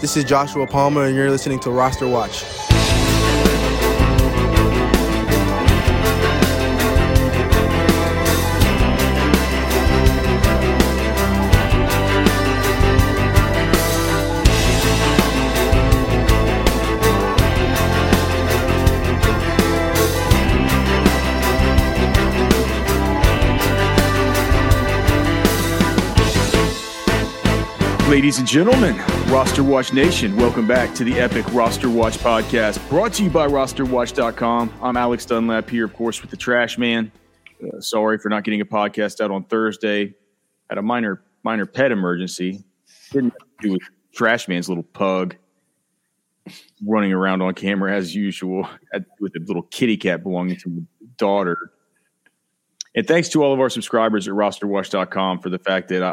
This is Joshua Palmer, and you're listening to Roster Watch. Ladies and gentlemen, Roster Watch Nation, welcome back to the epic Roster Watch podcast brought to you by rosterwatch.com. I'm Alex Dunlap here, of course, with the Trash Man. Sorry for not getting a podcast out on Thursday. Had a minor pet emergency. Didn't have to do with Trash Man's little pug running around on camera as usual. Had to do with the little kitty cat belonging to my daughter. And thanks to all of our subscribers at rosterwatch.com for the fact that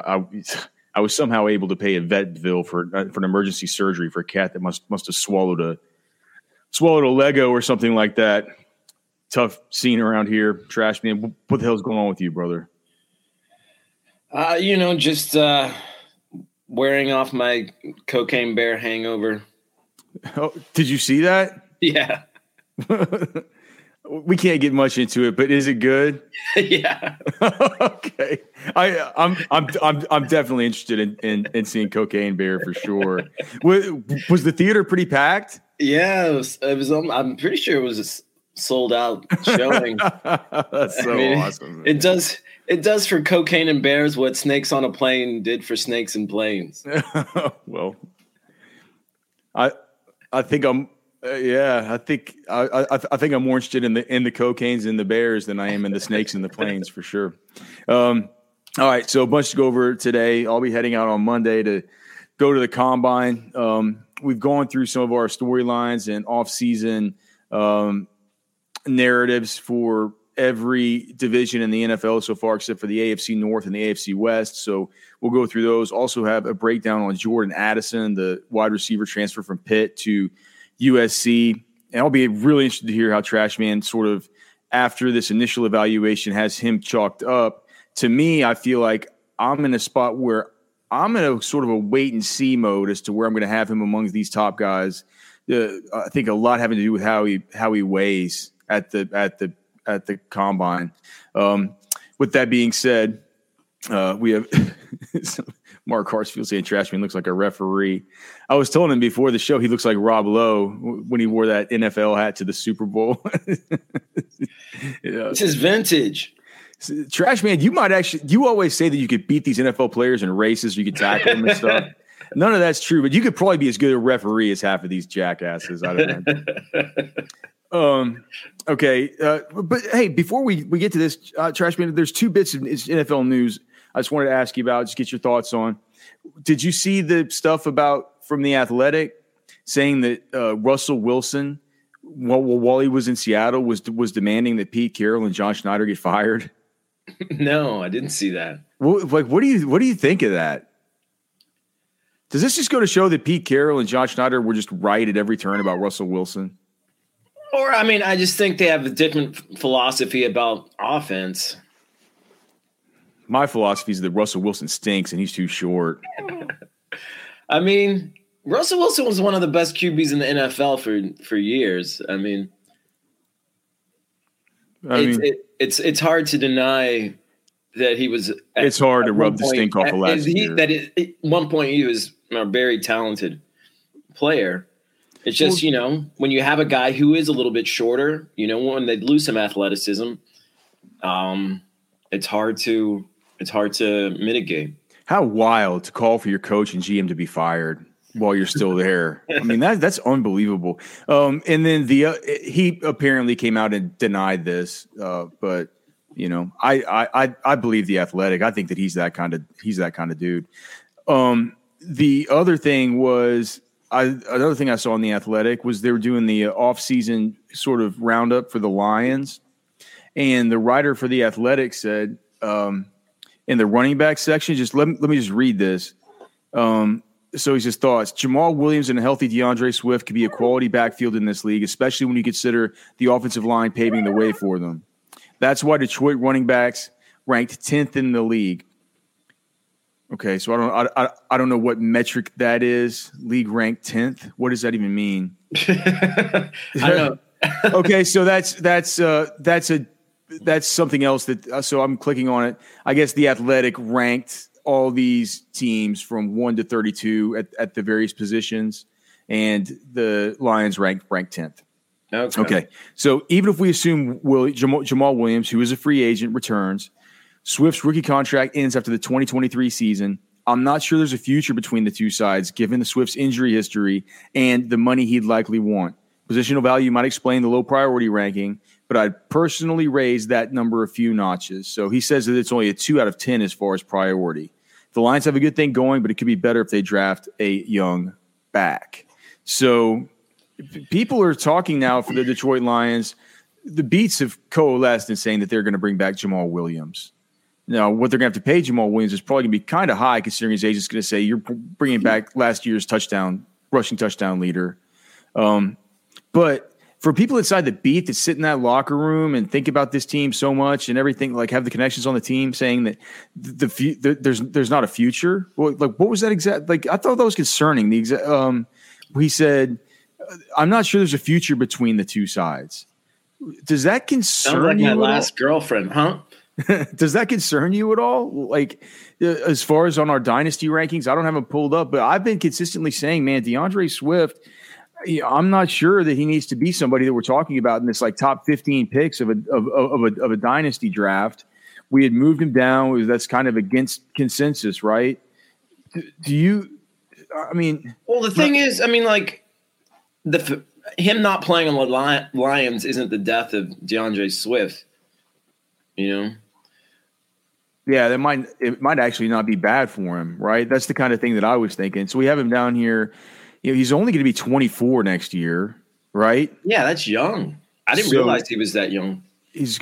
I was somehow able to pay a vet bill for an emergency surgery for a cat that must have swallowed a Lego or something like that. Tough scene around here. Trash Man, what the hell's going on with you, brother? Just wearing off my cocaine bear hangover. Oh, did you see that? Yeah. We can't get much into it, but is it good? Yeah. Okay. I'm definitely interested in seeing Cocaine Bear for sure. Was the theater pretty packed? Yeah, it was. I'm pretty sure it was a sold out showing. That's so awesome. Man. It does for cocaine and bears what Snakes on a Plane did for snakes and planes. Well, I think I'm more interested in the cocaines and the bears than I am in the snakes and the planes for sure. All right, so a bunch to go over today. I'll be heading out on Monday to go to the Combine. We've gone through some of our storylines and off-season narratives for every division in the NFL so far, except for the AFC North and the AFC West. So we'll go through those. Also have a breakdown on Jordan Addison, the wide receiver transfer from Pitt to USC, and I'll be really interested to hear how Trashman sort of, after this initial evaluation, has him chalked up. To me, I feel like I'm in a spot where I'm in a sort of a wait-and-see mode as to where I'm going to have him amongst these top guys. I think a lot having to do with how he weighs at the combine. With that being said, we have Mark Hartsfield saying Trashman looks like a referee. I was telling him before the show he looks like Rob Lowe when he wore that NFL hat to the Super Bowl. Yeah. This is vintage. Trashman, you always say that you could beat these NFL players in races, you could tackle them and stuff. None of that's true, but you could probably be as good a referee as half of these jackasses. I don't know. Okay. But hey, before we get to this, Trashman, there's two bits of NFL news I just wanted to ask you about, just get your thoughts on. Did you see the stuff from The Athletic saying that Russell Wilson, while he was in Seattle, was demanding that Pete Carroll and John Schneider get fired? No, I didn't see that. What do you think of that? Does this just go to show that Pete Carroll and John Schneider were just right at every turn about Russell Wilson? Or, I mean, I just think they have a different philosophy about offense. My philosophy is that Russell Wilson stinks and he's too short. I mean, Russell Wilson was one of the best QBs in the NFL for years. I mean, it's hard to deny that he was. It's hard to rub the stink off of last year. That at one point he was a very talented player. It's just, well, when you have a guy who is a little bit shorter, when they lose some athleticism, it's hard to mitigate. How wild to call for your coach and GM to be fired while you're still there. I mean, that's unbelievable. And then he apparently came out and denied this, but You know, I believe the athletic. I think that he's that kind of dude. The other thing was, another thing I saw in the athletic was they were doing the off-season sort of roundup for the Lions, and the writer for the athletic said, in the running back section, just let me just read this. So he's his thoughts. Jamal Williams and a healthy DeAndre Swift could be a quality backfield in this league, especially when you consider the offensive line paving the way for them. That's why Detroit running backs ranked 10th in the league. Okay, so I don't know what metric that is. League ranked 10th. What does that even mean? I know. Okay, so that's something else that. So I'm clicking on it. I guess the Athletic ranked all these teams from 1 to 32 at the various positions, and the Lions ranked 10th. Okay. So even if we assume Jamal Williams, who is a free agent, returns, Swift's rookie contract ends after the 2023 season. I'm not sure there's a future between the two sides, given the Swift's injury history and the money he'd likely want. Positional value might explain the low priority ranking, but I'd personally raise that number a few notches. So he says that it's only a 2 out of 10 as far as priority. The Lions have a good thing going, but it could be better if they draft a young back. So people are talking now for the Detroit Lions. The beats have coalesced in saying that they're going to bring back Jamal Williams. Now, what they're going to have to pay Jamal Williams is probably going to be kind of high, considering his agent's going to say, you're bringing back last year's rushing touchdown leader. But for people inside the beat that sit in that locker room and think about this team so much and everything, like have the connections on the team saying that there's not a future. Well, like, what was that exact? Like, I thought that was concerning. He said, I'm not sure there's a future between the two sides. Does that concern you? Sounds like my last girlfriend, huh? Does that concern you at all? Like, as far as on our dynasty rankings, I don't have them pulled up, but I've been consistently saying, man, DeAndre Swift, I'm not sure that he needs to be somebody that we're talking about in this like top 15 picks of a dynasty draft. We had moved him down. That's kind of against consensus, right? Do you? I mean, well, the thing is, I mean, like him not playing on the Lions isn't the death of DeAndre Swift, you know. Yeah, it might actually not be bad for him, right? That's the kind of thing that I was thinking. So we have him down here. You know, he's only going to be 24 next year, right? Yeah, that's young. I didn't realize he was that young. He was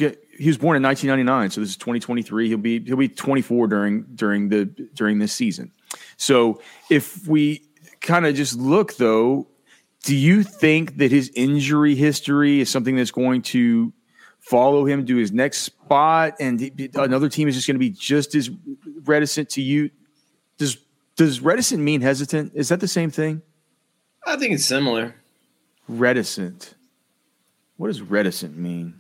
born in 1999, so this is 2023. He'll be 24 during this season. So if we kind of just look, though, do you think that his injury history is something that's going to follow him to his next spot, and another team is just going to be just as reticent to you? Does reticent mean hesitant? Is that the same thing? I think it's similar. Reticent. What does reticent mean?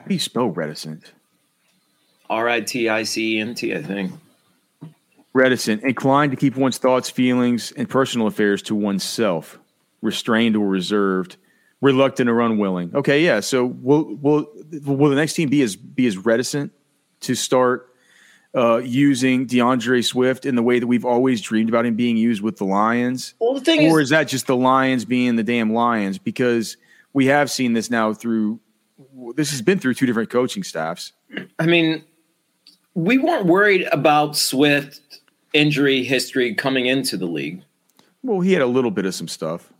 How do you spell reticent? R-I-T-I-C-E-N-T, I think. Reticent, inclined to keep one's thoughts, feelings, and personal affairs to oneself, restrained or reserved, reluctant or unwilling. Okay, yeah. So will the next team be as reticent to start using DeAndre Swift in the way that we've always dreamed about him being used with the Lions? Well, the thing is that just the Lions being the damn Lions? Because we have seen this now through two different coaching staffs. I mean, we weren't worried about Swift injury history coming into the league. Well, he had a little bit of some stuff,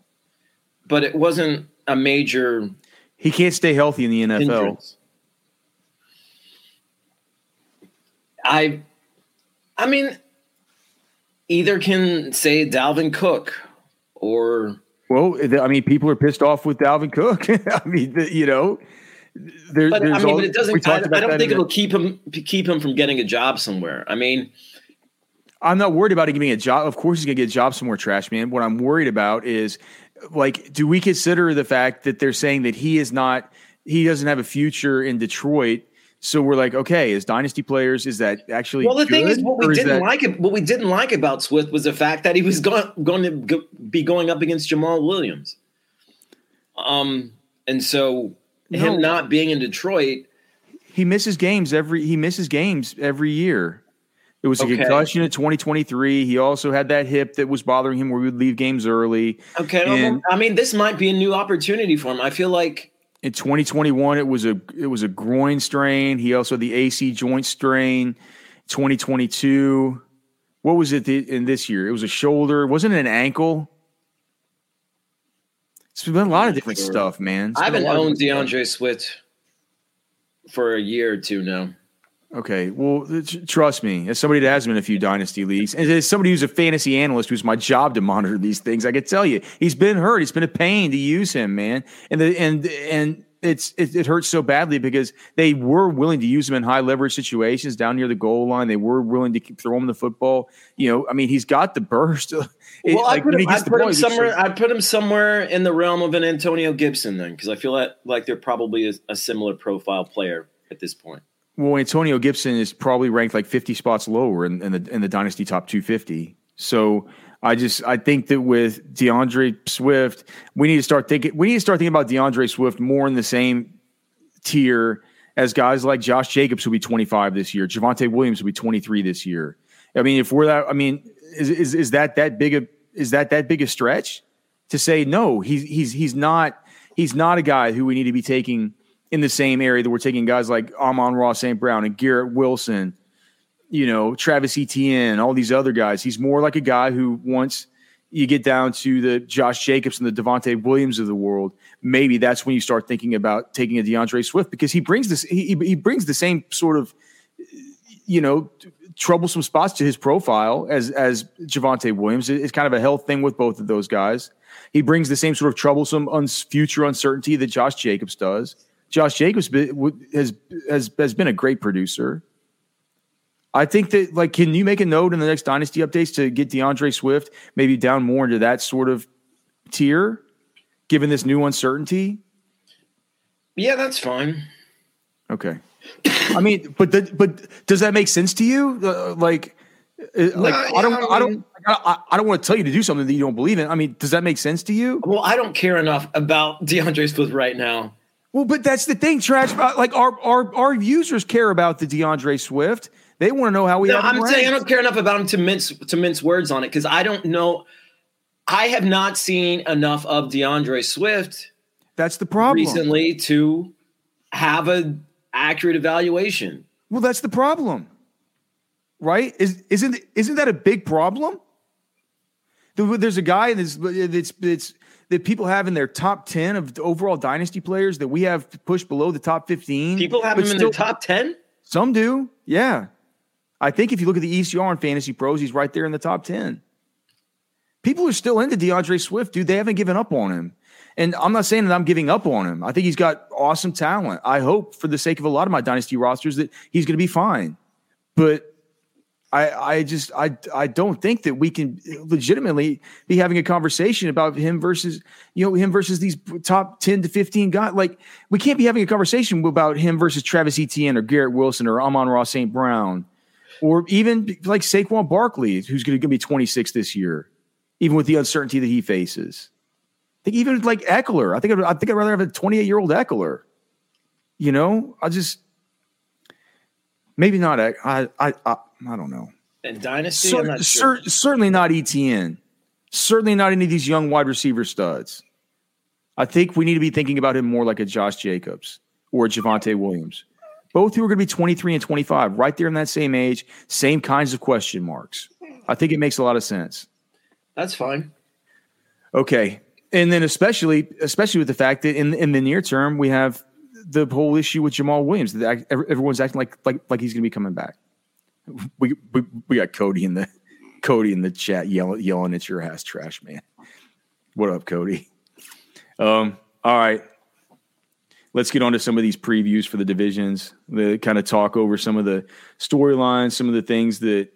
but it wasn't a major. He can't stay healthy in the NFL. Injuries. I mean, either can say Dalvin Cook or. Well, I mean, people are pissed off with Dalvin Cook. I mean, you know. But it doesn't. I don't think it'll keep him from getting a job somewhere. I mean, I'm not worried about him getting a job. Of course, he's gonna get a job somewhere, trash man. What I'm worried about is, like, do we consider the fact that they're saying that he doesn't have a future in Detroit? So we're like, okay, as dynasty players, is that actually? Well, the thing is, what we didn't like about Swift was the fact that he was going up against Jamal Williams. And so. Him not being in Detroit, he misses games every year. It was a concussion in 2023. He also had that hip that was bothering him where we would leave games early. Okay, I mean, this might be a new opportunity for him. I feel like In 2021, it was a groin strain. He also had the AC joint strain. 2022, what was it in this year? It was a shoulder. Wasn't it an ankle? It's been a lot of different stuff, man. I haven't owned DeAndre Swift for a year or two now. Okay, well, trust me. As somebody that has been in a few dynasty leagues, and as somebody who's a fantasy analyst, who's my job to monitor these things, I can tell you he's been hurt. It's been a pain to use him, man. And it hurts so badly because they were willing to use him in high leverage situations down near the goal line. They were willing to throw him the football. You know, I mean, he's got the burst. I put him somewhere in the realm of an Antonio Gibson then, because I feel like there probably is a similar profile player at this point. Well, Antonio Gibson is probably ranked like 50 spots lower in the dynasty top 250. So I think that with DeAndre Swift, we need to start thinking about DeAndre Swift more in the same tier as guys like Josh Jacobs, who will be 25 this year, Javonte Williams will be 23 this year. I mean, is that that big a stretch to say no? He's not a guy who we need to be taking in the same area that we're taking guys like Amon-Ra St. Brown and Garrett Wilson, you know, Travis Etienne, all these other guys. He's more like a guy who, once you get down to the Josh Jacobs and the DeVonta Williams of the world, maybe that's when you start thinking about taking a DeAndre Swift, because he brings the same sort of, you know, troublesome spots to his profile as Javonte Williams. It's kind of a health thing with both of those guys. He brings the same sort of troublesome future uncertainty that Josh Jacobs does. Josh Jacobs has been a great producer. I think that, like, can you make a note in the next dynasty updates to get DeAndre Swift maybe down more into that sort of tier, given this new uncertainty? Yeah, that's fine. Okay. I mean, but does that make sense to you? I don't want to tell you to do something that you don't believe in. I mean, does that make sense to you? Well, I don't care enough about DeAndre Swift right now. Well, but that's the thing, Trash. Like, our users care about the DeAndre Swift. They want to know how we. No, I'm saying I don't care enough about him to mince words on it, because I don't know. I have not seen enough of DeAndre Swift. That's the problem. Recently, to have an accurate evaluation. Well, that's the problem, right? Isn't that a big problem? There's a guy that's that people have in their top 10 of the overall dynasty players that we have pushed below the top 15. People have him in their top 10? Some do, yeah. I think if you look at the ECR and Fantasy Pros, he's right there in the top 10. People are still into DeAndre Swift, dude. They haven't given up on him. And I'm not saying that I'm giving up on him. I think he's got awesome talent. I hope, for the sake of a lot of my dynasty rosters, that he's going to be fine. But I don't think that we can legitimately be having a conversation about him versus these top 10 to 15 guys. Like, we can't be having a conversation about him versus Travis Etienne or Garrett Wilson or Amon-Ra St. Brown, or even like Saquon Barkley, who's going to be 26 this year, even with the uncertainty that he faces. I think even like Eckler, I think I'd rather have a 28-year-old Eckler. You know, maybe not. I don't know. And dynasty, I'm not sure. Certainly not ETN. Certainly not any of these young wide receiver studs. I think we need to be thinking about him more like a Josh Jacobs or a Javonte Williams, both who are going to be 23 and 25, right there in that same age, same kinds of question marks. I think it makes a lot of sense. That's fine. Okay, and then especially with the fact that in the near term we have the whole issue with Jamal Williams. Everyone's acting like he's going to be coming back. We got Cody in the chat yelling at your ass, Trash, man. What up, Cody? All right, let's get on to some of these previews for the divisions. The kind of talk over some of the storylines, some of the things that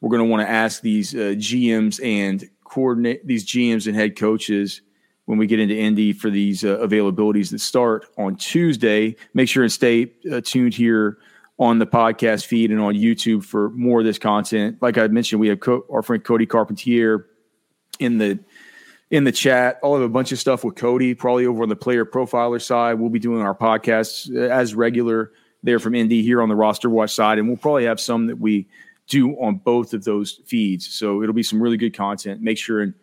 we're going to want to ask these GMs and coordinate these GMs and head coaches when we get into Indy for these availabilities that start on Tuesday. Make sure and stay tuned here on the podcast feed and on YouTube for more of this content. Like I mentioned, we have our friend Cody Carpentier in the chat. I'll have a bunch of stuff with Cody, probably over on the player profiler side. We'll be doing our podcasts as regular there from Indy here on the Roster Watch side, and we'll probably have some that we do on both of those feeds. So it'll be some really good content. Make sure and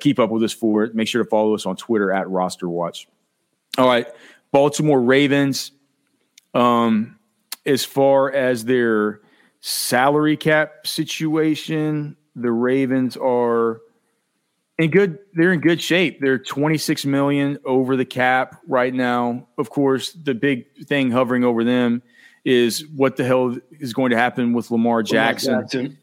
keep up with us for it. Make sure to follow us on Twitter at Roster Watch. All right, Baltimore Ravens, as far as their salary cap situation, the Ravens are in good. They're in good shape. They're $26 million over the cap right now. Of course, the big thing hovering over them is what the hell is going to happen with Lamar Jackson.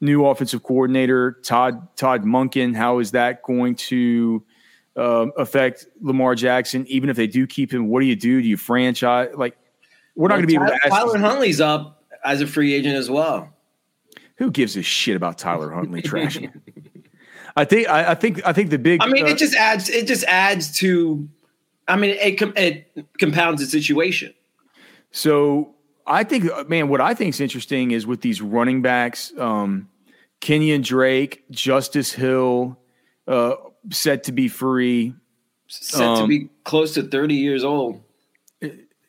New offensive coordinator, Todd Monken. How is that going to affect Lamar Jackson? Even if they do keep him, what do you do? Do you franchise? Like, we're not going to be able to ask. Tyler Huntley's up as a free agent as well. Who gives a shit about Tyler Huntley? Trash. I think the big. I mean, it just adds to. I mean, it compounds the situation. So I think, man, what I think is interesting is with these running backs, Kenyon Drake, Justice Hill, set to be free, set to be close to 30 years old.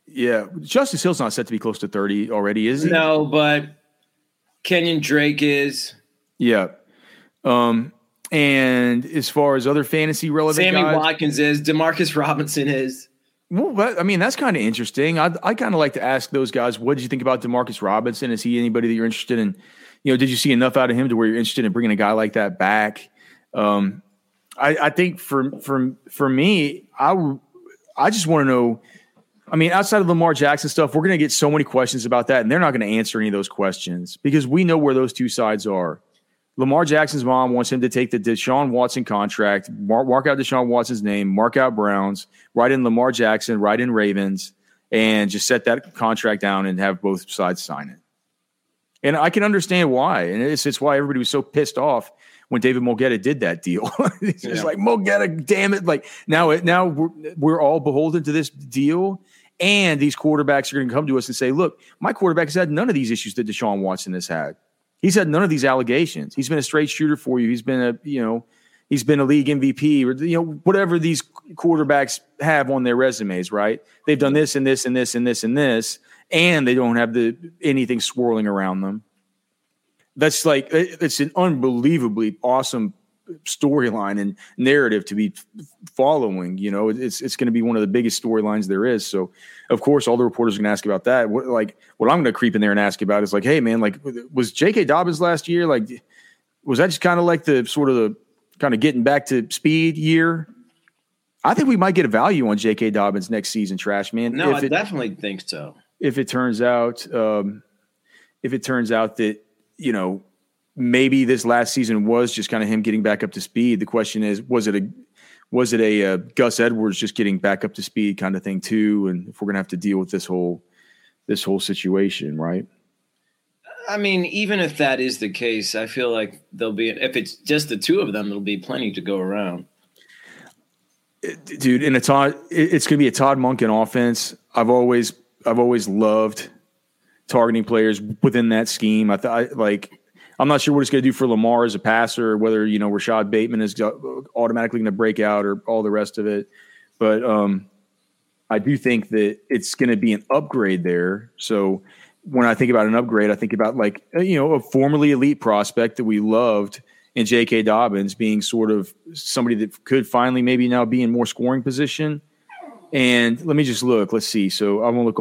Yeah, Justice Hill's not set to be close to 30 already, is he? No, but Kenyon Drake is. Yeah. And as far as other fantasy relevant guys, Sammy Watkins is. Demarcus Robinson is. Well, I mean, that's kind of interesting. I kind of like to ask those guys, what did you think about Demarcus Robinson? Is he anybody that you're interested in? You know, did you see enough out of him to where you're interested in bringing a guy like that back? I think for me, I just want to know. I mean, outside of Lamar Jackson stuff, we're going to get so many questions about that, and they're not going to answer any of those questions because we know where those two sides are. Lamar Jackson's mom wants him to take the Deshaun Watson contract, mark out Deshaun Watson's name, mark out Browns, write in Lamar Jackson, write in Ravens, and just set that contract down and have both sides sign it. And I can understand why. And it's why everybody was so pissed off when David Mulgeta did that deal. It's just like, Mulgeta, damn it. Like now we're all beholden to this deal. And these quarterbacks are going to come to us and say, look, my quarterback has had none of these issues that Deshaun Watson has had. He's had none of these allegations. He's been a straight shooter for you. He's been a league MVP or whatever these quarterbacks have on their resumes, right? They've done this and this and this and this and this, and they don't have anything swirling around them. That's like it's an unbelievably awesome storyline and narrative to be following. You know, it's going to be one of the biggest storylines there is. So, of course, all the reporters are going to ask about that. What I'm going to creep in there and ask about is like, hey man, like was J.K. Dobbins last year? Like, was that just kind of like the getting back to speed year? I think we might get a value on J.K. Dobbins next season. Trash man. No, I definitely think so. If it turns out that maybe this last season was just kind of him getting back up to speed. The question is, was it a Gus Edwards just getting back up to speed kind of thing too? And if we're going to have to deal with this whole situation, right? I mean, even if that is the case, I feel like if it's just the two of them, there'll be plenty to go around. Dude, and it's going to be a Todd Monken offense. I've always loved targeting players within that scheme. I'm not sure what it's going to do for Lamar as a passer, whether, Rashad Bateman is automatically going to break out or all the rest of it. But I do think that it's going to be an upgrade there. So when I think about an upgrade, I think about a formerly elite prospect that we loved in J.K. Dobbins being sort of somebody that could finally maybe now be in more scoring position. And let me just look. Let's see. So I'm going to look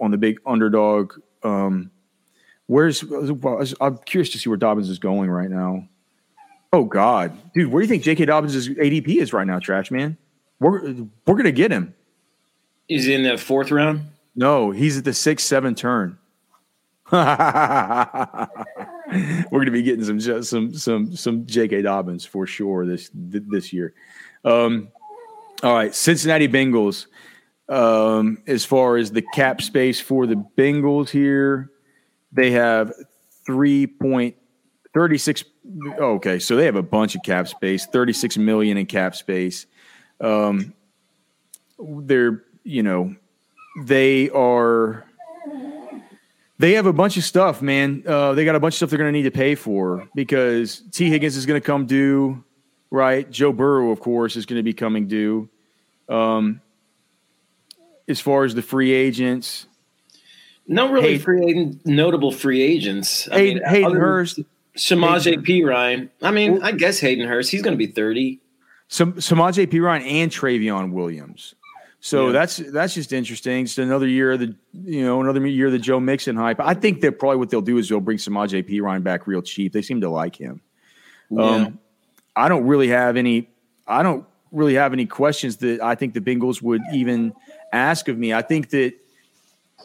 on the big underdog I'm curious to see where Dobbins is going right now. Oh God, dude, where do you think J.K. Dobbins' ADP is right now, Trash Man? We're gonna get him. Is he in the fourth round? No, he's at the 6-7 turn. We're gonna be getting some J.K. Dobbins for sure this year. All right, Cincinnati Bengals. As far as the cap space for the Bengals here. They have 3.36. Okay, so they have a bunch of cap space, $36 million in cap space. They have a bunch of stuff, man. They got a bunch of stuff they're going to need to pay for because T. Higgins is going to come due, right? Joe Burrow, of course, is going to be coming due. As far as the free agents. No really notable free agents. Hayden Hurst. Samaje Perine. I mean, I guess Hayden Hurst. He's going to be 30. Samaje Perine and Travion Williams. So that's just interesting. It's another year of the another year of the Joe Mixon hype. I think that probably what they'll do is they'll bring Samaje Perine back real cheap. They seem to like him. Yeah. I don't really have any questions that I think the Bengals would even ask of me. I think that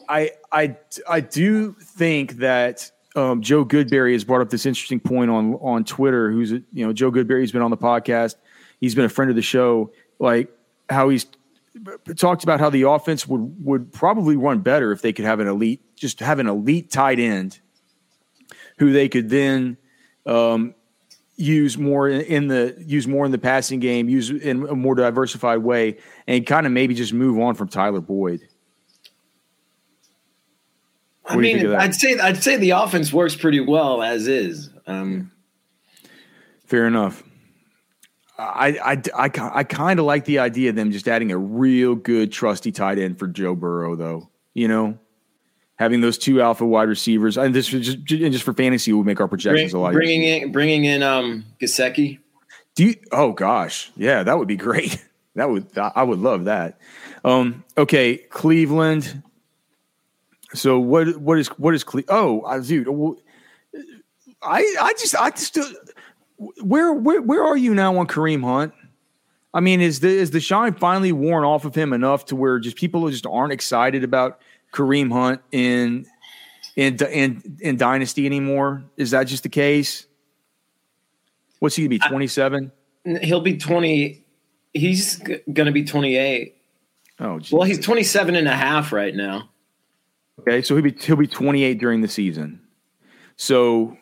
I do think that Joe Goodberry has brought up this interesting point on Twitter. Who's Joe Goodberry's been on the podcast. He's been a friend of the show. Like how he's talked about how the offense would probably run better if they could have an elite tight end who they could then use more in the passing game, use in a more diversified way, and kind of maybe just move on from Tyler Boyd. I mean, I'd say the offense works pretty well as is. Fair enough. I kind of like the idea of them just adding a real good, trusty tight end for Joe Burrow, though. Having those two alpha wide receivers, and this just for fantasy will make our projections a lot easier. Bringing in Gesicki. Oh gosh, yeah, that would be great. I would love that. Okay, Cleveland. So what is Cleveland? Oh, dude, I just. Where are you now on Kareem Hunt? I mean, is the shine finally worn off of him enough to where just people just aren't excited about Kareem Hunt in Dynasty anymore? Is that just the case? What's he gonna be, 27? He'll be 20. He's gonna be 28. Oh, geez. Well, he's 27 and a half right now. Okay, so he'll be 28 during the season. So.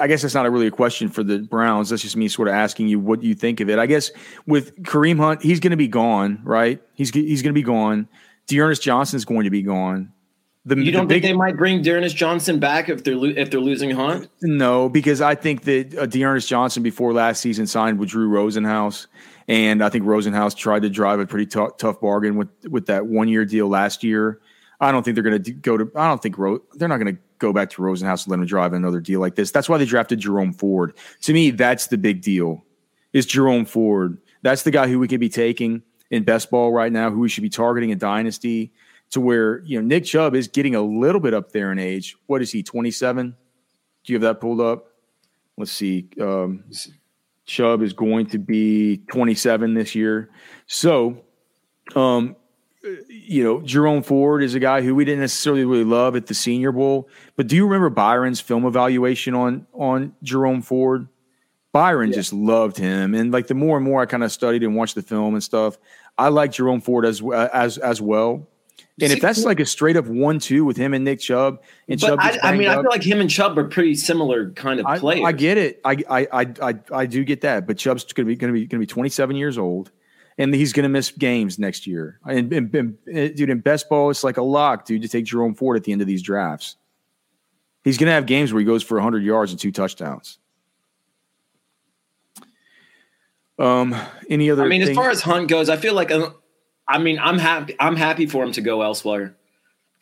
I guess that's not really a question for the Browns. That's just me sort of asking you what you think of it. I guess with Kareem Hunt, he's going to be gone, right? He's going to be gone. Dearness Johnson's going to be gone. You don't think they might bring Dearness Johnson back if they're losing Hunt? No, because I think that Dearness Johnson before last season signed with Drew Rosenhaus, and I think Rosenhaus tried to drive a pretty tough bargain with that 1-year deal last year. I don't think they're going to go to. I don't think they're not going to go back to Rosenhaus and let him drive another deal like this. That's why they drafted Jerome Ford. To me, that's the big deal. Is Jerome Ford? That's the guy who we could be taking in best ball right now, who we should be targeting in Dynasty. To where Nick Chubb is getting a little bit up there in age. What is he? 27? Do you have that pulled up? Let's see. Chubb is going to be 27 this year. So. Jerome Ford is a guy who we didn't necessarily really love at the Senior Bowl, but do you remember Byron's film evaluation on Jerome Ford? Byron just loved him, and like the more and more I kind of studied and watched the film and stuff, I like Jerome Ford as well. And if that's like a straight up 1-2 with him and Nick Chubb, I feel like him and Chubb are pretty similar kind of players. I get it, I do get that, but Chubb's going to be 27 years old. And he's going to miss games next year. And dude, in best ball, it's like a lock, dude, to take Jerome Ford at the end of these drafts. He's going to have games where he goes for 100 yards and 2 touchdowns. Any other? I mean, as far as Hunt goes, I feel like, I'm happy. I'm happy for him to go elsewhere.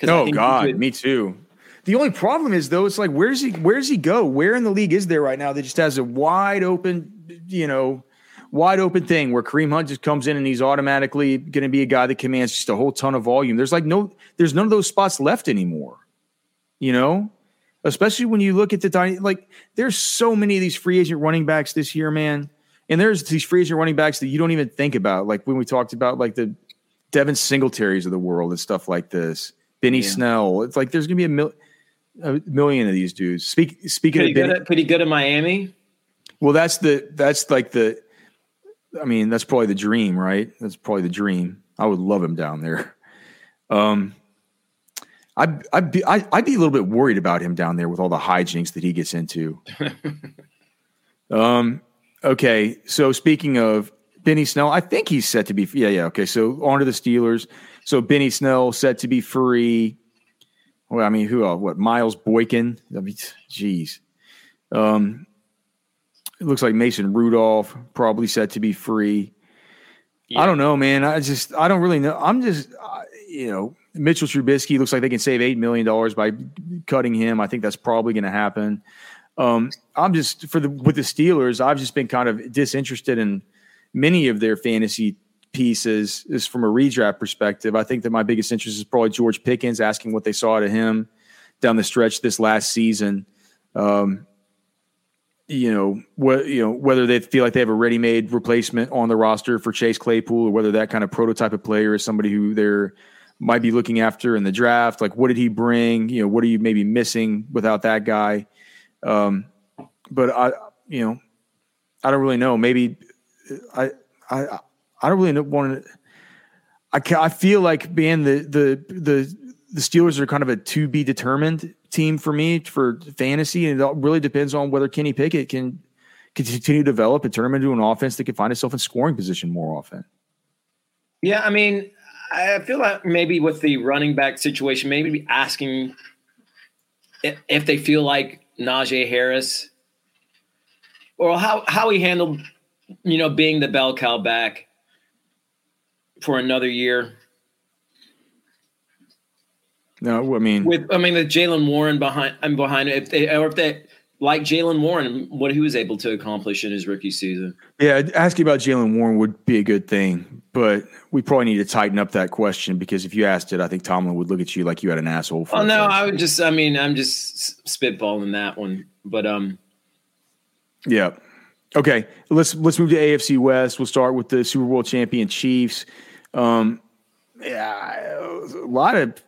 Oh God, me too. The only problem is though, it's like, where does he go? Where in the league is there right now that just has a wide open, wide open thing where Kareem Hunt just comes in and he's automatically going to be a guy that commands just a whole ton of volume? There's none of those spots left anymore, especially when you look at there's so many of these free agent running backs this year, man. And there's these free agent running backs that you don't even think about. Like when we talked about like the Devin Singletaries of the world and stuff like this, Benny Snell, it's like, there's going to be a million of these dudes. Speaking of Benny, pretty good in Miami. Well, that's probably the dream, right? That's probably the dream. I would love him down there. I'd be a little bit worried about him down there with all the hijinks that he gets into. Okay, so speaking of Benny Snell, I think he's set to be – okay, so on to the Steelers. So Benny Snell set to be free. Well, I mean, who else? What, Miles Boykin? I mean, geez. It looks like Mason Rudolph probably set to be free. Yeah. I don't know, man. I don't really know. I'm just, Mitchell Trubisky looks like they can save $8 million by cutting him. I think that's probably going to happen. With the Steelers, I've just been kind of disinterested in many of their fantasy pieces is from a redraft perspective. I think that my biggest interest is probably George Pickens, asking what they saw to him down the stretch this last season. Whether they feel like they have a ready-made replacement on the roster for Chase Claypool, or whether that kind of prototype of player is somebody who they're might be looking after in the draft. Like, what did he bring? You know, what are you maybe missing without that guy? But I don't really know. I feel like being the Steelers are kind of a to be determined team for me for fantasy, and it really depends on whether Kenny Pickett can continue to develop and turn him into an offense that can find itself in scoring position more often. Yeah, I mean, I feel like maybe with the running back situation, maybe asking if they feel like Najee Harris or how he handled, being the bell cow back for another year. No, I mean, with Jaylen Warren behind it, if they like Jaylen Warren, what he was able to accomplish in his rookie season. Yeah, asking about Jaylen Warren would be a good thing, but we probably need to tighten up that question, because if you asked it, I think Tomlin would look at you like you had an asshole. For I'm just spitballing that one, but yeah. Okay, let's move to AFC West. We'll start with the Super Bowl champion Chiefs. A lot of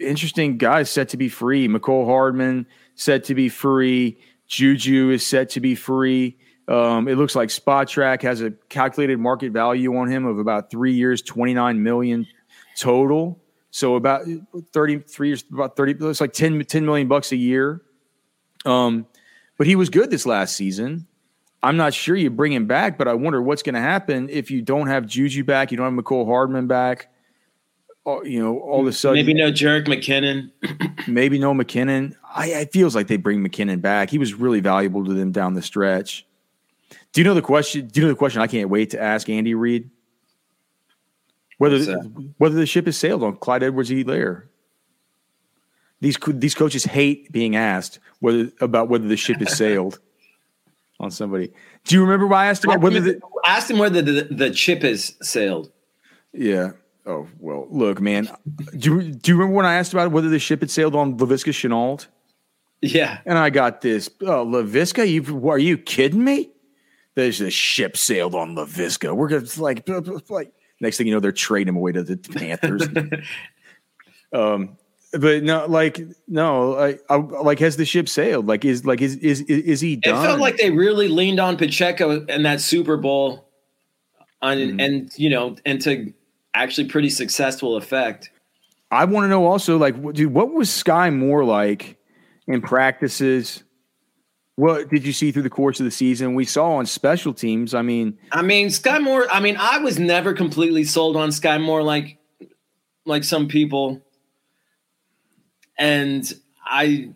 interesting guys set to be free. Mecole Hardman set to be free. Juju is set to be free. It looks like Spotrac has a calculated market value on him of about 3 years, $29 million total. So about 33 years, about 30. Looks like $10 million bucks a year. But he was good this last season. I'm not sure you bring him back, but I wonder what's going to happen if you don't have Juju back, you don't have Mecole Hardman back. All of a sudden, maybe no Jerick McKinnon. Maybe no McKinnon. It feels like they bring McKinnon back. He was really valuable to them down the stretch. Do you know the question I can't wait to ask Andy Reid? Whether the ship has sailed on Clyde Edwards-Helaire. These coaches hate being asked whether the ship has sailed on somebody. Do you remember why I asked about whether the ship has sailed? Yeah. Oh, well, look, man, do you remember when I asked about whether the ship had sailed on Laviska Shenault? Yeah. And I got this, Laviska, are you kidding me? There's a ship sailed on Laviska. We're going to like next thing you know, they're trading him away to the Panthers. But has the ship sailed? Like, is he done? It felt like they really leaned on Pacheco in that Super Bowl and to actually pretty successful effect. I want to know also, like, dude, what was Sky Moore like in practices? What did you see through the course of the season? We saw on special teams. I mean, Sky Moore. I mean, I was never completely sold on Sky Moore, like some people. And I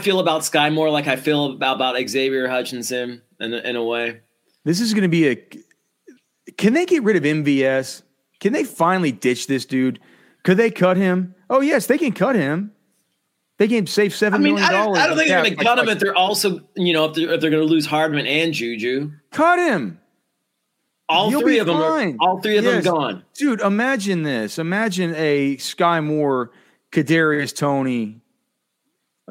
feel about Sky Moore like I feel about Xavier Hutchinson in a way. This is going to be can they get rid of MVS? Can they finally ditch this dude? Could they cut him? Oh, yes, they can cut him. They can save $7 million. I don't think they're going to cut him if they're also, if they're going to lose Hardman and Juju. Cut him. All three of them gone. Dude, imagine this. Imagine a Sky Moore, Kadarius Toney.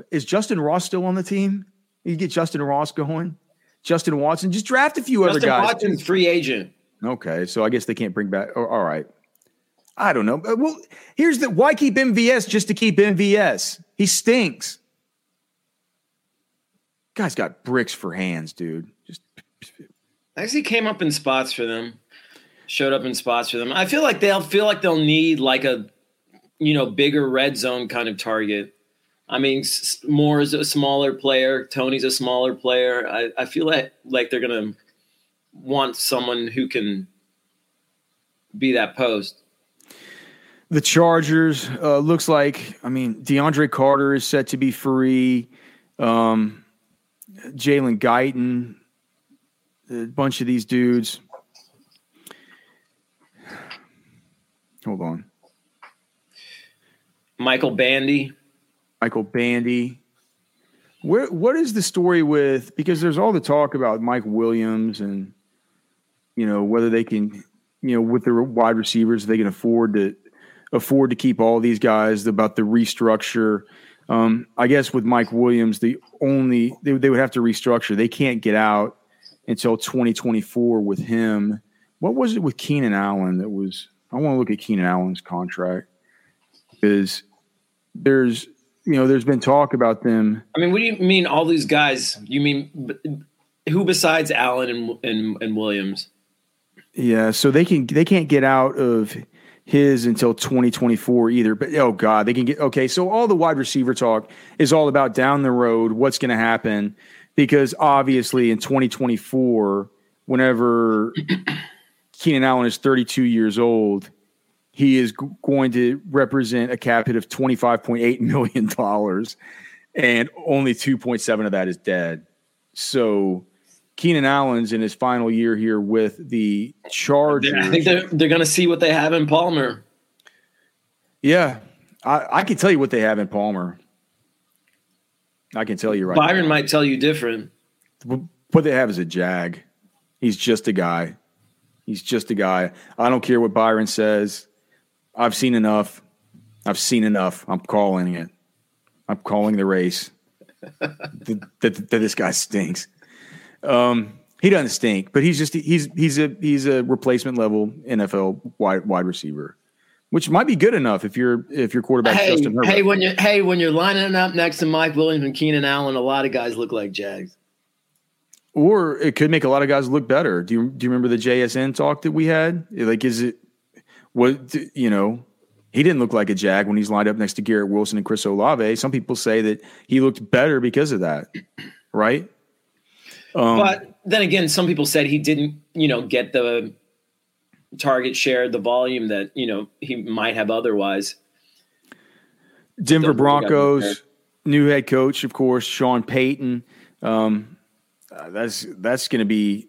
Is Justin Ross still on the team? You get Justin Ross going. Justin Watson. Just draft a few other guys. Justin Watson's free agent. Okay, so I guess they can't bring back. All right, I don't know. Well, here's the why keep MVS just to keep MVS. He stinks. Guy's got bricks for hands, dude. Just actually came up in spots for them. Showed up in spots for them. I feel like they'll need like a bigger red zone kind of target. I mean, Moore is a smaller player. Tony's a smaller player. I feel like they're gonna want someone who can be that post. The Chargers looks like, DeAndre Carter is set to be free. Jalen Guyton, a bunch of these dudes. Hold on. Michael Bandy. What is the story with, because there's all the talk about Mike Williams and you know, whether they can, you know, with their wide receivers, they can afford to keep all these guys, about the restructure. I guess with Mike Williams, they would have to restructure. They can't get out until 2024 with him. What was it with Keenan Allen that was – I want to look at Keenan Allen's contract, because there's – you know, there's been talk about them. I mean, what do you mean all these guys? You mean who besides Allen and Williams? Yeah, so they can't get out of his until 2024 either. But oh god, they can get okay. So all the wide receiver talk is all about down the road what's going to happen, because obviously in 2024, whenever Keenan Allen is 32 years old, he is going to represent a cap hit of $25.8 million, and only 2.7 of that is dead. So Keenan Allen's in his final year here with the Chargers. I think they're going to see what they have in Palmer. Yeah, I can tell you what they have in Palmer. I can tell you right now. Byron might tell you different. What they have is a jag. He's just a guy. He's just a guy. I don't care what Byron says. I've seen enough. I'm calling it. I'm calling the race that this guy stinks. He doesn't stink, but he's just he's a replacement level NFL wide receiver, which might be good enough if your quarterback is Justin Herbert. When you're lining up next to Mike Williams and Keenan Allen, a lot of guys look like Jags. Or it could make a lot of guys look better. Do you remember the JSN talk that we had? Like, is it? What, you know, he didn't look like a jag when he's lined up next to Garrett Wilson and Chris Olave. Some people say that he looked better because of that, right? But then again, some people said he didn't, you know, get the target share, the volume that, you know, he might have otherwise. Denver Broncos new head coach, of course, Sean Payton. That's going to be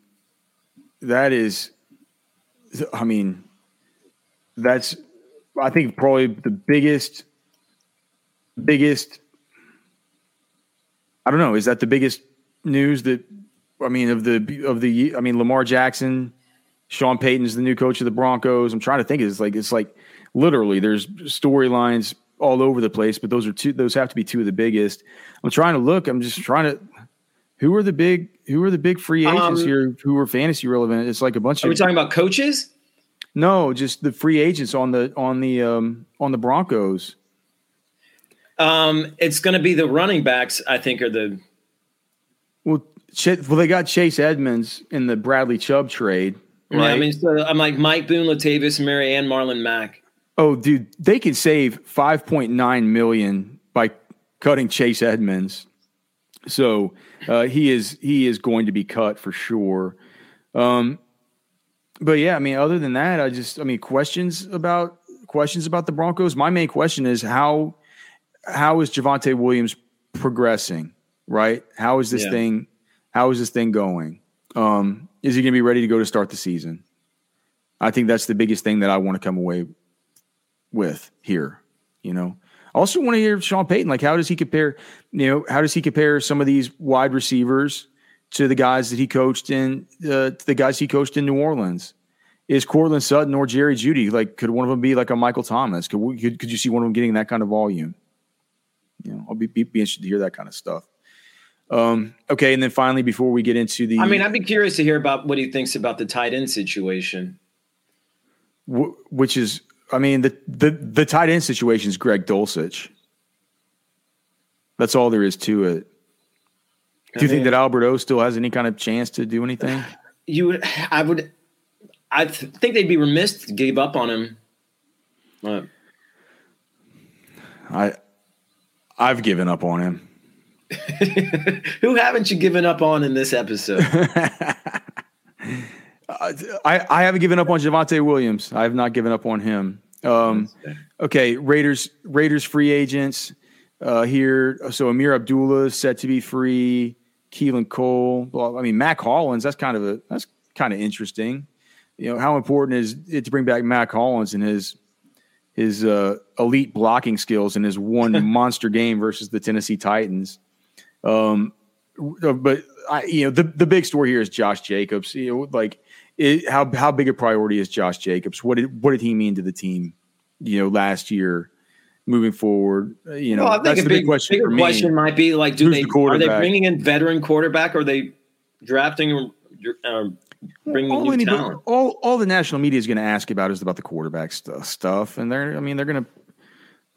– that is – I mean – that's, I think, probably the biggest. I don't know. Is that the biggest news that? I mean, of the. I mean, Lamar Jackson, Sean Payton's the new coach of the Broncos. I'm trying to think. It's like literally there's storylines all over the place, but those are two. Those have to be two of the biggest. I'm trying to look. I'm just trying to. Who are the big free agents here who are fantasy relevant? It's like a bunch. Are we talking about coaches? No, just the free agents on the Broncos. It's going to be the running backs, I think, Well, they got Chase Edmonds in the Bradley Chubb trade, right? Yeah, I mean, so I'm like Mike Boone, Latavius Murray, and Marlon Mack. Oh, dude, they can save $5.9 million by cutting Chase Edmonds. So he is going to be cut for sure. But yeah, I mean, other than that, I mean, questions about the Broncos. My main question is how is Javonte Williams progressing, right? How is this thing going? Is he going to be ready to go to start the season? I think that's the biggest thing that I want to come away with here. You know, I also want to hear Sean Payton. Like, how does he compare some of these wide receivers to the guys that he coached in New Orleans? Is Courtland Sutton or Jerry Jeudy, like, could one of them be like a Michael Thomas? Could you see one of them getting that kind of volume? You know, I'll be interested to hear that kind of stuff. Okay, and then finally, before we get into the, I mean, I'd be curious to hear about what he thinks about the tight end situation. Which is, I mean, the tight end situation is Greg Dulcich. That's all there is to it. Do you think that Albert O still has any kind of chance to do anything? I think they'd be remiss to give up on him. I've given up on him. Who haven't you given up on in this episode? I haven't given up on Javonte Williams. I have not given up on him. Okay, Raiders free agents here. So Amir Abdullah is set to be free. Keelan Cole. Well, I mean, Mack Hollins, that's kind of interesting. You know, how important is it to bring back Mack Hollins and his elite blocking skills in his one monster game versus the Tennessee Titans? But the big story here is Josh Jacobs. You know, like, how big a priority is Josh Jacobs? What did he mean to the team, last year, moving forward? I think that's a big question. Bigger question might be like, are they bringing in veteran quarterback? Or are they drafting? All the national media is going to ask about is about the quarterback stuff, and they're going to.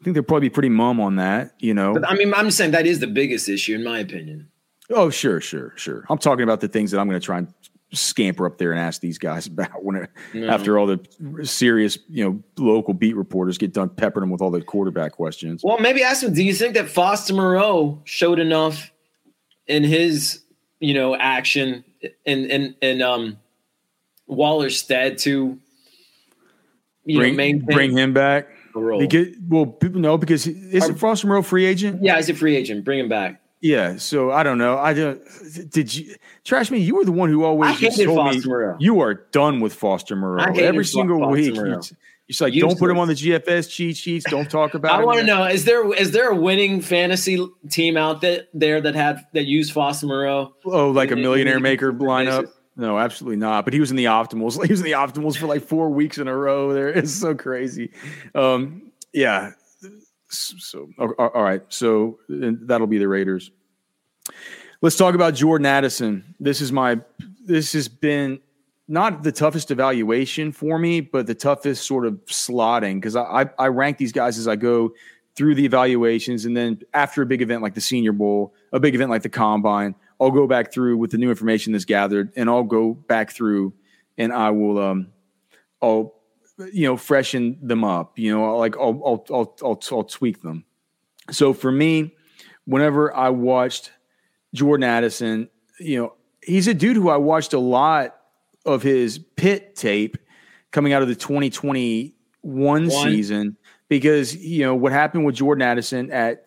I think they'll probably be pretty mum on that, But, I'm just saying that is the biggest issue, in my opinion. Oh, sure. I'm talking about the things that I'm going to try and scamper up there and ask these guys about after all the serious, local beat reporters get done peppering them with all the quarterback questions. Well, maybe ask them, do you think that Foster Moreau showed enough in his, action in Waller's stead to, bring him back? Because isn't Foster Moreau free agent? Yeah, he's a free agent. Bring him back. Yeah, so I don't know. Did you trash me? You were the one who always told me you are done with Foster Moreau every single week. It's like don't put him on the GFS cheat sheets. Don't talk about. I want to know is there a winning fantasy team out there that used Foster Moreau? Oh, like a millionaire maker lineup. No, absolutely not. But he was in the optimals. He was in the optimals for like 4 weeks in a row. There, it's so crazy. Yeah. So all right. So that'll be the Raiders. Let's talk about Jordan Addison. This has been not the toughest evaluation for me, but the toughest sort of slotting because I rank these guys as I go through the evaluations, and then after a big event like the Senior Bowl, a big event like the Combine. I'll go back through with the new information that's gathered, and I'll go back through and I will, I'll freshen them up, I'll tweak them. So for me, whenever I watched Jordan Addison, he's a dude who I watched a lot of his Pitt tape coming out of the 2021 season because, what happened with Jordan Addison at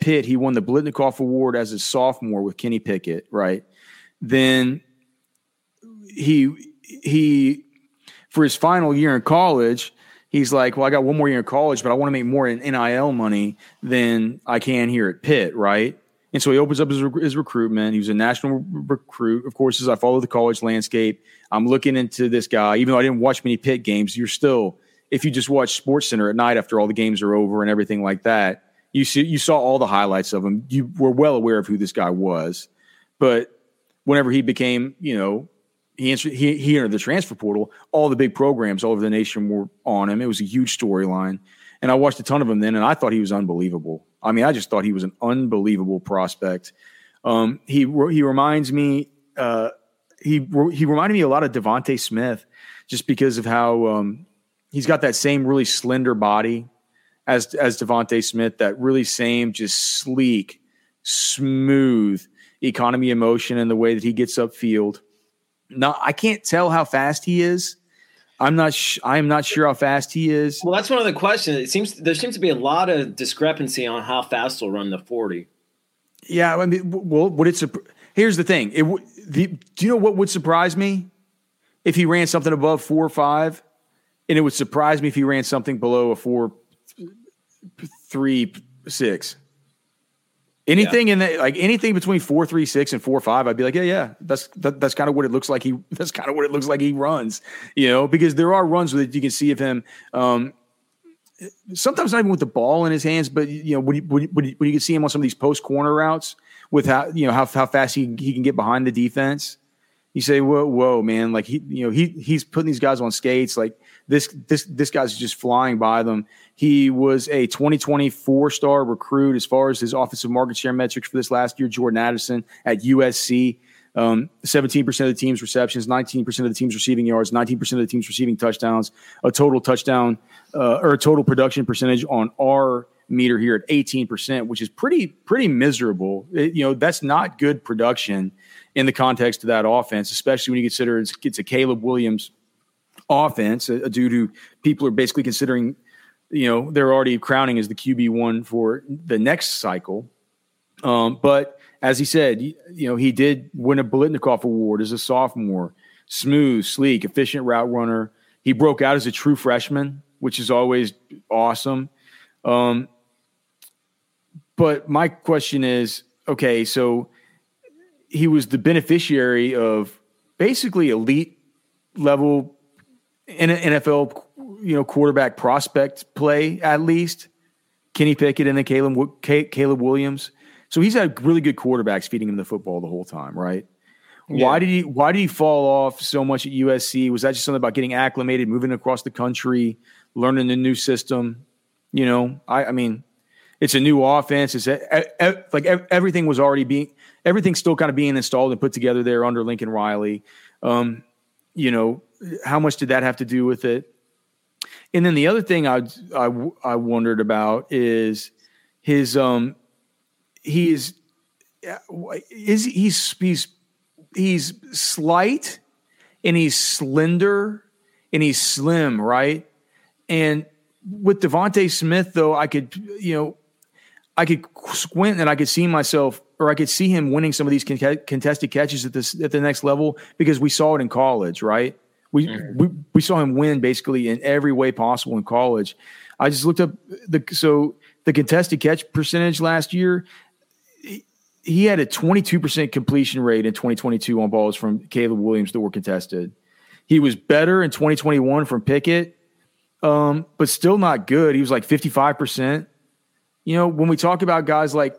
Pitt, he won the Biletnikoff Award as a sophomore with Kenny Pickett, right? Then he for his final year in college, he's like, well, I got one more year in college, but I want to make more in NIL money than I can here at Pitt, right? And so he opens up his recruitment. He was a national recruit. Of course, as I follow the college landscape, I'm looking into this guy. Even though I didn't watch many Pitt games, if you just watch SportsCenter at night after all the games are over and everything like that, you saw all the highlights of him. You were well aware of who this guy was, but whenever he became, he entered the transfer portal, all the big programs all over the nation were on him. It was a huge storyline, and I watched a ton of him then, and I thought he was unbelievable. I mean, I just thought he was an unbelievable prospect. He reminds me he reminded me a lot of DeVonta Smith, just because of how he's got that same really slender body as DeVonta Smith, that really same just sleek, smooth economy of motion and the way that he gets upfield. Now, I can't tell how fast he is. I am not sure how fast he is. Well, that's one of the questions. There seems to be a lot of discrepancy on how fast he'll run the 40. Yeah, I mean, here's the thing. Do you know what would surprise me? If he ran something above 4.5, and it would surprise me if he ran something below a 4.36. Anything between 4.36 and 4.5, I'd be like, yeah. That's kind of what it looks like. That's kind of what it looks like he runs, because there are runs that you can see of him. Sometimes not even with the ball in his hands, but when you can see him on some of these post corner routes with how fast he can get behind the defense, you say, whoa, man, like he's putting these guys on skates. Like this guy's just flying by them. He was a 2020 four-star recruit as far as his offensive market share metrics for this last year. Jordan Addison at USC, 17% of the team's receptions, 19% of the team's receiving yards, 19% of the team's receiving touchdowns, a total touchdown or a total production percentage on our meter here at 18%, which is pretty miserable. That's not good production in the context of that offense, especially when you consider it's a Caleb Williams offense, a dude who people are basically considering, they're already crowning as the QB1 for the next cycle. But as he said, he did win a Biletnikoff Award as a sophomore, smooth, sleek, efficient route runner. He broke out as a true freshman, which is always awesome. But my question is, okay, so he was the beneficiary of basically elite level NFL, quarterback prospect play, at least. Kenny Pickett and then Caleb Williams. So he's had really good quarterbacks feeding him the football the whole time, right? Yeah. Why did he fall off so much at USC? Was that just something about getting acclimated, moving across the country, learning the new system? I mean, it's a new offense. It's like everything was already everything's still kind of being installed and put together there under Lincoln Riley. How much did that have to do with it? And then the other thing I wondered about is his he's slight and he's slender and he's slim, right? And with DeVonta Smith, though, I could squint and I could see myself, or I could see him winning some of these contested catches at the next level, because we saw it in college, right? We saw him win basically in every way possible in college. I just looked up the contested catch percentage last year. He had a 22% completion rate in 2022 on balls from Caleb Williams that were contested. He was better in 2021 from Pickett, but still not good. He was like 55%. When we talk about guys like,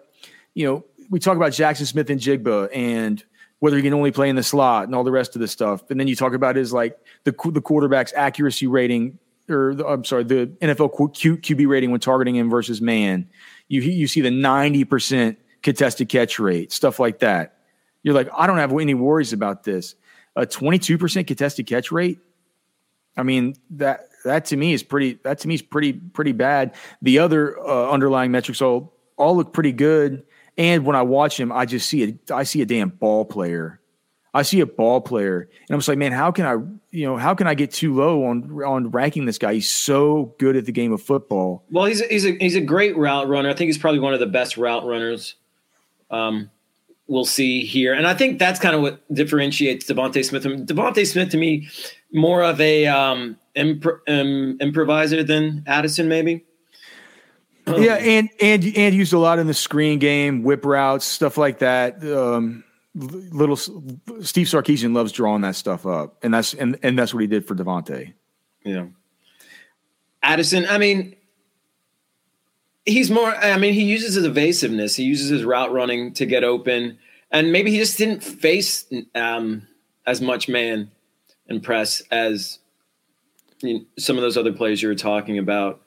we talk about Jaxon Smith-Njigba and whether he can only play in the slot and all the rest of this stuff. And then you talk about his, like, the quarterback's accuracy rating, or the NFL QB rating when targeting him versus man. You see the 90% contested catch rate, stuff like that. You're like, I don't have any worries about this. A 22% contested catch rate. I mean, that to me is pretty bad. The other underlying metrics all look pretty good. And when I watch him, I just see it. I see a damn ball player. And I'm just like, man, how can I get too low on ranking this guy? He's so good at the game of football. Well, he's a great route runner. I think he's probably one of the best route runners we'll see here. And I think that's kind of what differentiates DeVonta Smith. DeVonta Smith, to me, more of a improviser than Addison, maybe. Yeah, and used a lot in the screen game, whip routes, stuff like that. Little Steve Sarkeesian loves drawing that stuff up, and that's what he did for DeVonta. Yeah, Addison. I mean, he's more. I mean, he uses his evasiveness. He uses his route running to get open, and maybe he just didn't face as much man and press as some of those other plays you were talking about.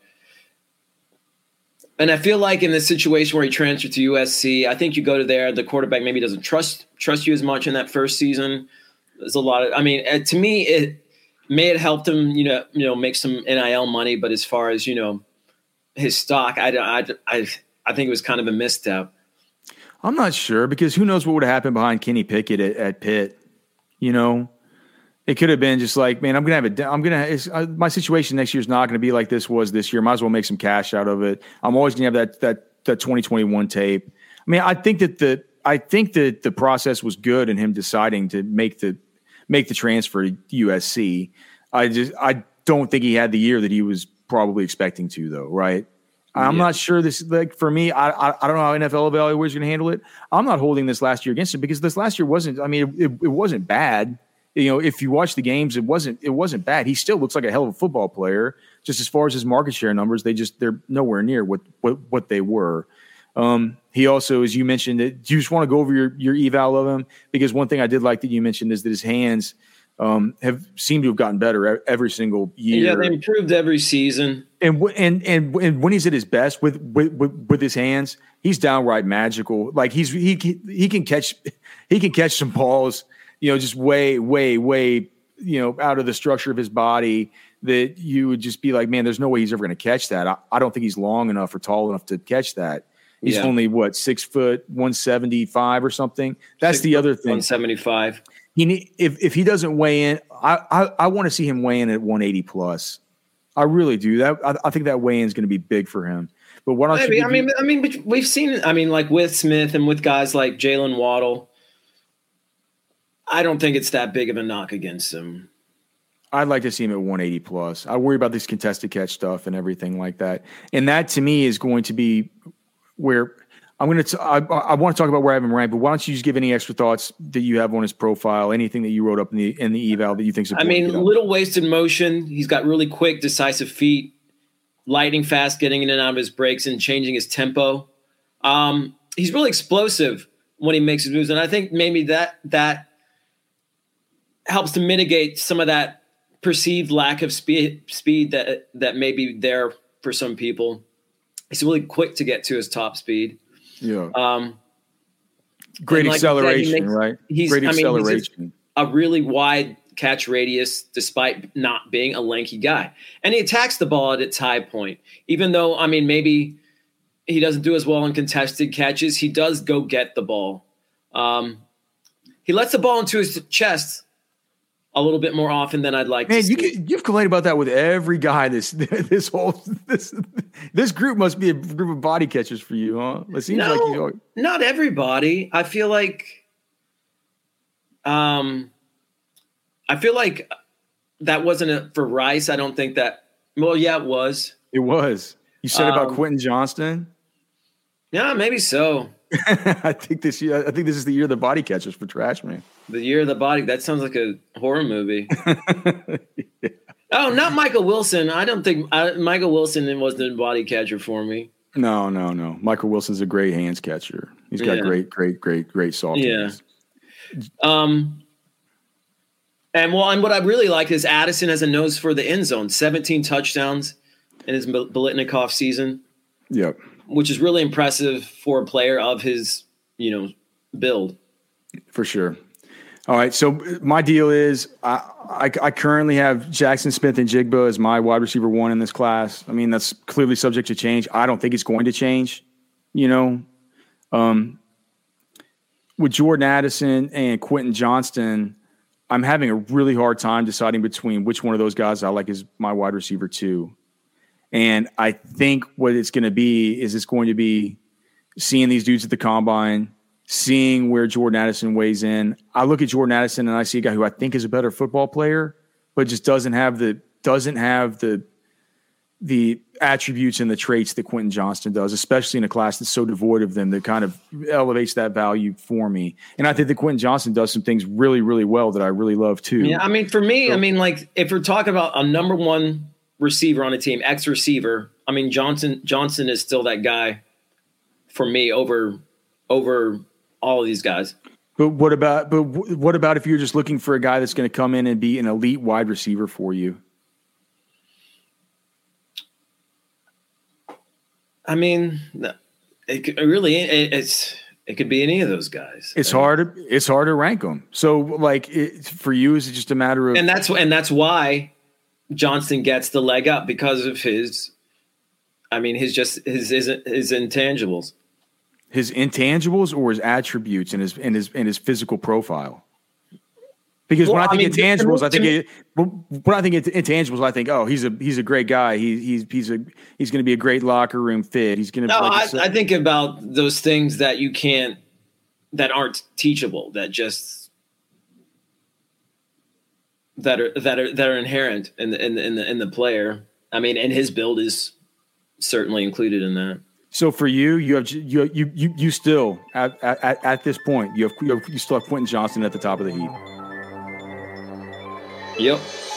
And I feel like in this situation where he transferred to USC, I think you go to there, the quarterback maybe doesn't trust you as much in that first season. There's a lot of, I mean, to me, it may have helped him, make some NIL money. But as far as, his stock, I think it was kind of a misstep. I'm not sure, because who knows what would have happened behind Kenny Pickett at Pitt. It could have been just like, man, my situation next year is not going to be like this was this year. Might as well make some cash out of it. I'm always going to have that 2021 tape. I mean, I think that the process was good in him deciding to make the transfer to USC. I don't think he had the year that he was probably expecting to, though, right? Yeah. I'm not sure this, like, for me, I don't know how NFL evaluators are going to handle it. I'm not holding this last year against him, because this last year wasn't, I mean, it wasn't bad. If you watch the games, it wasn't bad. He still looks like a hell of a football player. Just as far as his market share numbers, they're nowhere near what they were. He also, as you mentioned, do you just want to go over your eval of him? Because one thing I did like that you mentioned is that his hands have seemed to have gotten better every single year. Yeah, they improved every season. And when he's at his best with his hands, he's downright magical. Like he can catch some balls, just way, out of the structure of his body that you would just be like, man, there's no way he's ever going to catch that. I don't think he's long enough or tall enough to catch that. He's only, 6 foot, 175 or something. That's the other thing. 175. If he doesn't weigh in, I want to see him weigh in at 180 plus. I really do. I think that weigh in is going to be big for him. But why don't you? I mean, we've seen. I mean, like with Smith and with guys like Jalen Waddle. I don't think it's that big of a knock against him. I'd like to see him at 180 plus. I worry about this contested catch stuff and everything like that. And that, to me, is going to be where I want to talk about where I have him ranked, but why don't you just give any extra thoughts that you have on his profile, anything that you wrote up in the eval that you think is important? I mean, little wasted motion. He's got really quick, decisive feet, lightning fast, getting in and out of his breaks and changing his tempo. He's really explosive when he makes his moves, and I think maybe that helps to mitigate some of that perceived lack of speed that may be there for some people. He's really quick to get to his top speed. Yeah. Great acceleration, right? Great acceleration. He's a really wide catch radius despite not being a lanky guy. And he attacks the ball at its high point. Even though, maybe he doesn't do as well on contested catches, he does go get the ball. He lets the ball into his chest a little bit more often than I'd like to see. You've complained about that with every guy. This group must be a group of body catchers for you, huh? It seems not everybody. I feel like that wasn't for Rice. I don't think that. Well, yeah, it was. It was. You said about Quentin Johnston. Yeah, maybe so. I think this is the year of the body catchers for Trash Man. The year of the body. That sounds like a horror movie. Yeah. Oh, not Michael Wilson. I don't think Michael Wilson was the body catcher for me. No. Michael Wilson's a great hands catcher. He's got great soft hands. And what I really like is Addison has a nose for the end zone. 17 touchdowns in his Biletnikoff season. Yep. Which is really impressive for a player of his, build. For sure. All right, so my deal is I currently have Jaxon Smith-Njigba as my wide receiver 1 in this class. That's clearly subject to change. I don't think it's going to change, With Jordan Addison and Quentin Johnston, I'm having a really hard time deciding between which one of those guys I like as my wide receiver 2. And I think what it's going to be is it's going to be seeing these dudes at the combine, seeing where Jordan Addison weighs in. I look at Jordan Addison and I see a guy who I think is a better football player, but just doesn't have the attributes and the traits that Quentin Johnston does, especially in a class that's so devoid of them, that kind of elevates that value for me. And I think that Quentin Johnston does some things really, really well that I really love too. Yeah. For me, if we're talking about a number one receiver on a team, X receiver, Johnson is still that guy for me over all of these guys. But what about if you're just looking for a guy that's going to come in and be an elite wide receiver for you? It could be any of those guys. It's hard to rank them. So for you, is it just a matter of, and that's why Johnston gets the leg up, because of his intangibles. His intangibles or his attributes and his physical profile? Because when I think intangibles, I think, he's a great guy. He's going to be a great locker room fit. He's going to. I think about those things that you can't, that aren't teachable, that are inherent in the player. And his build is certainly included in that. So for you, you still at this point you still have Quentin Johnston at the top of the heap. Yep.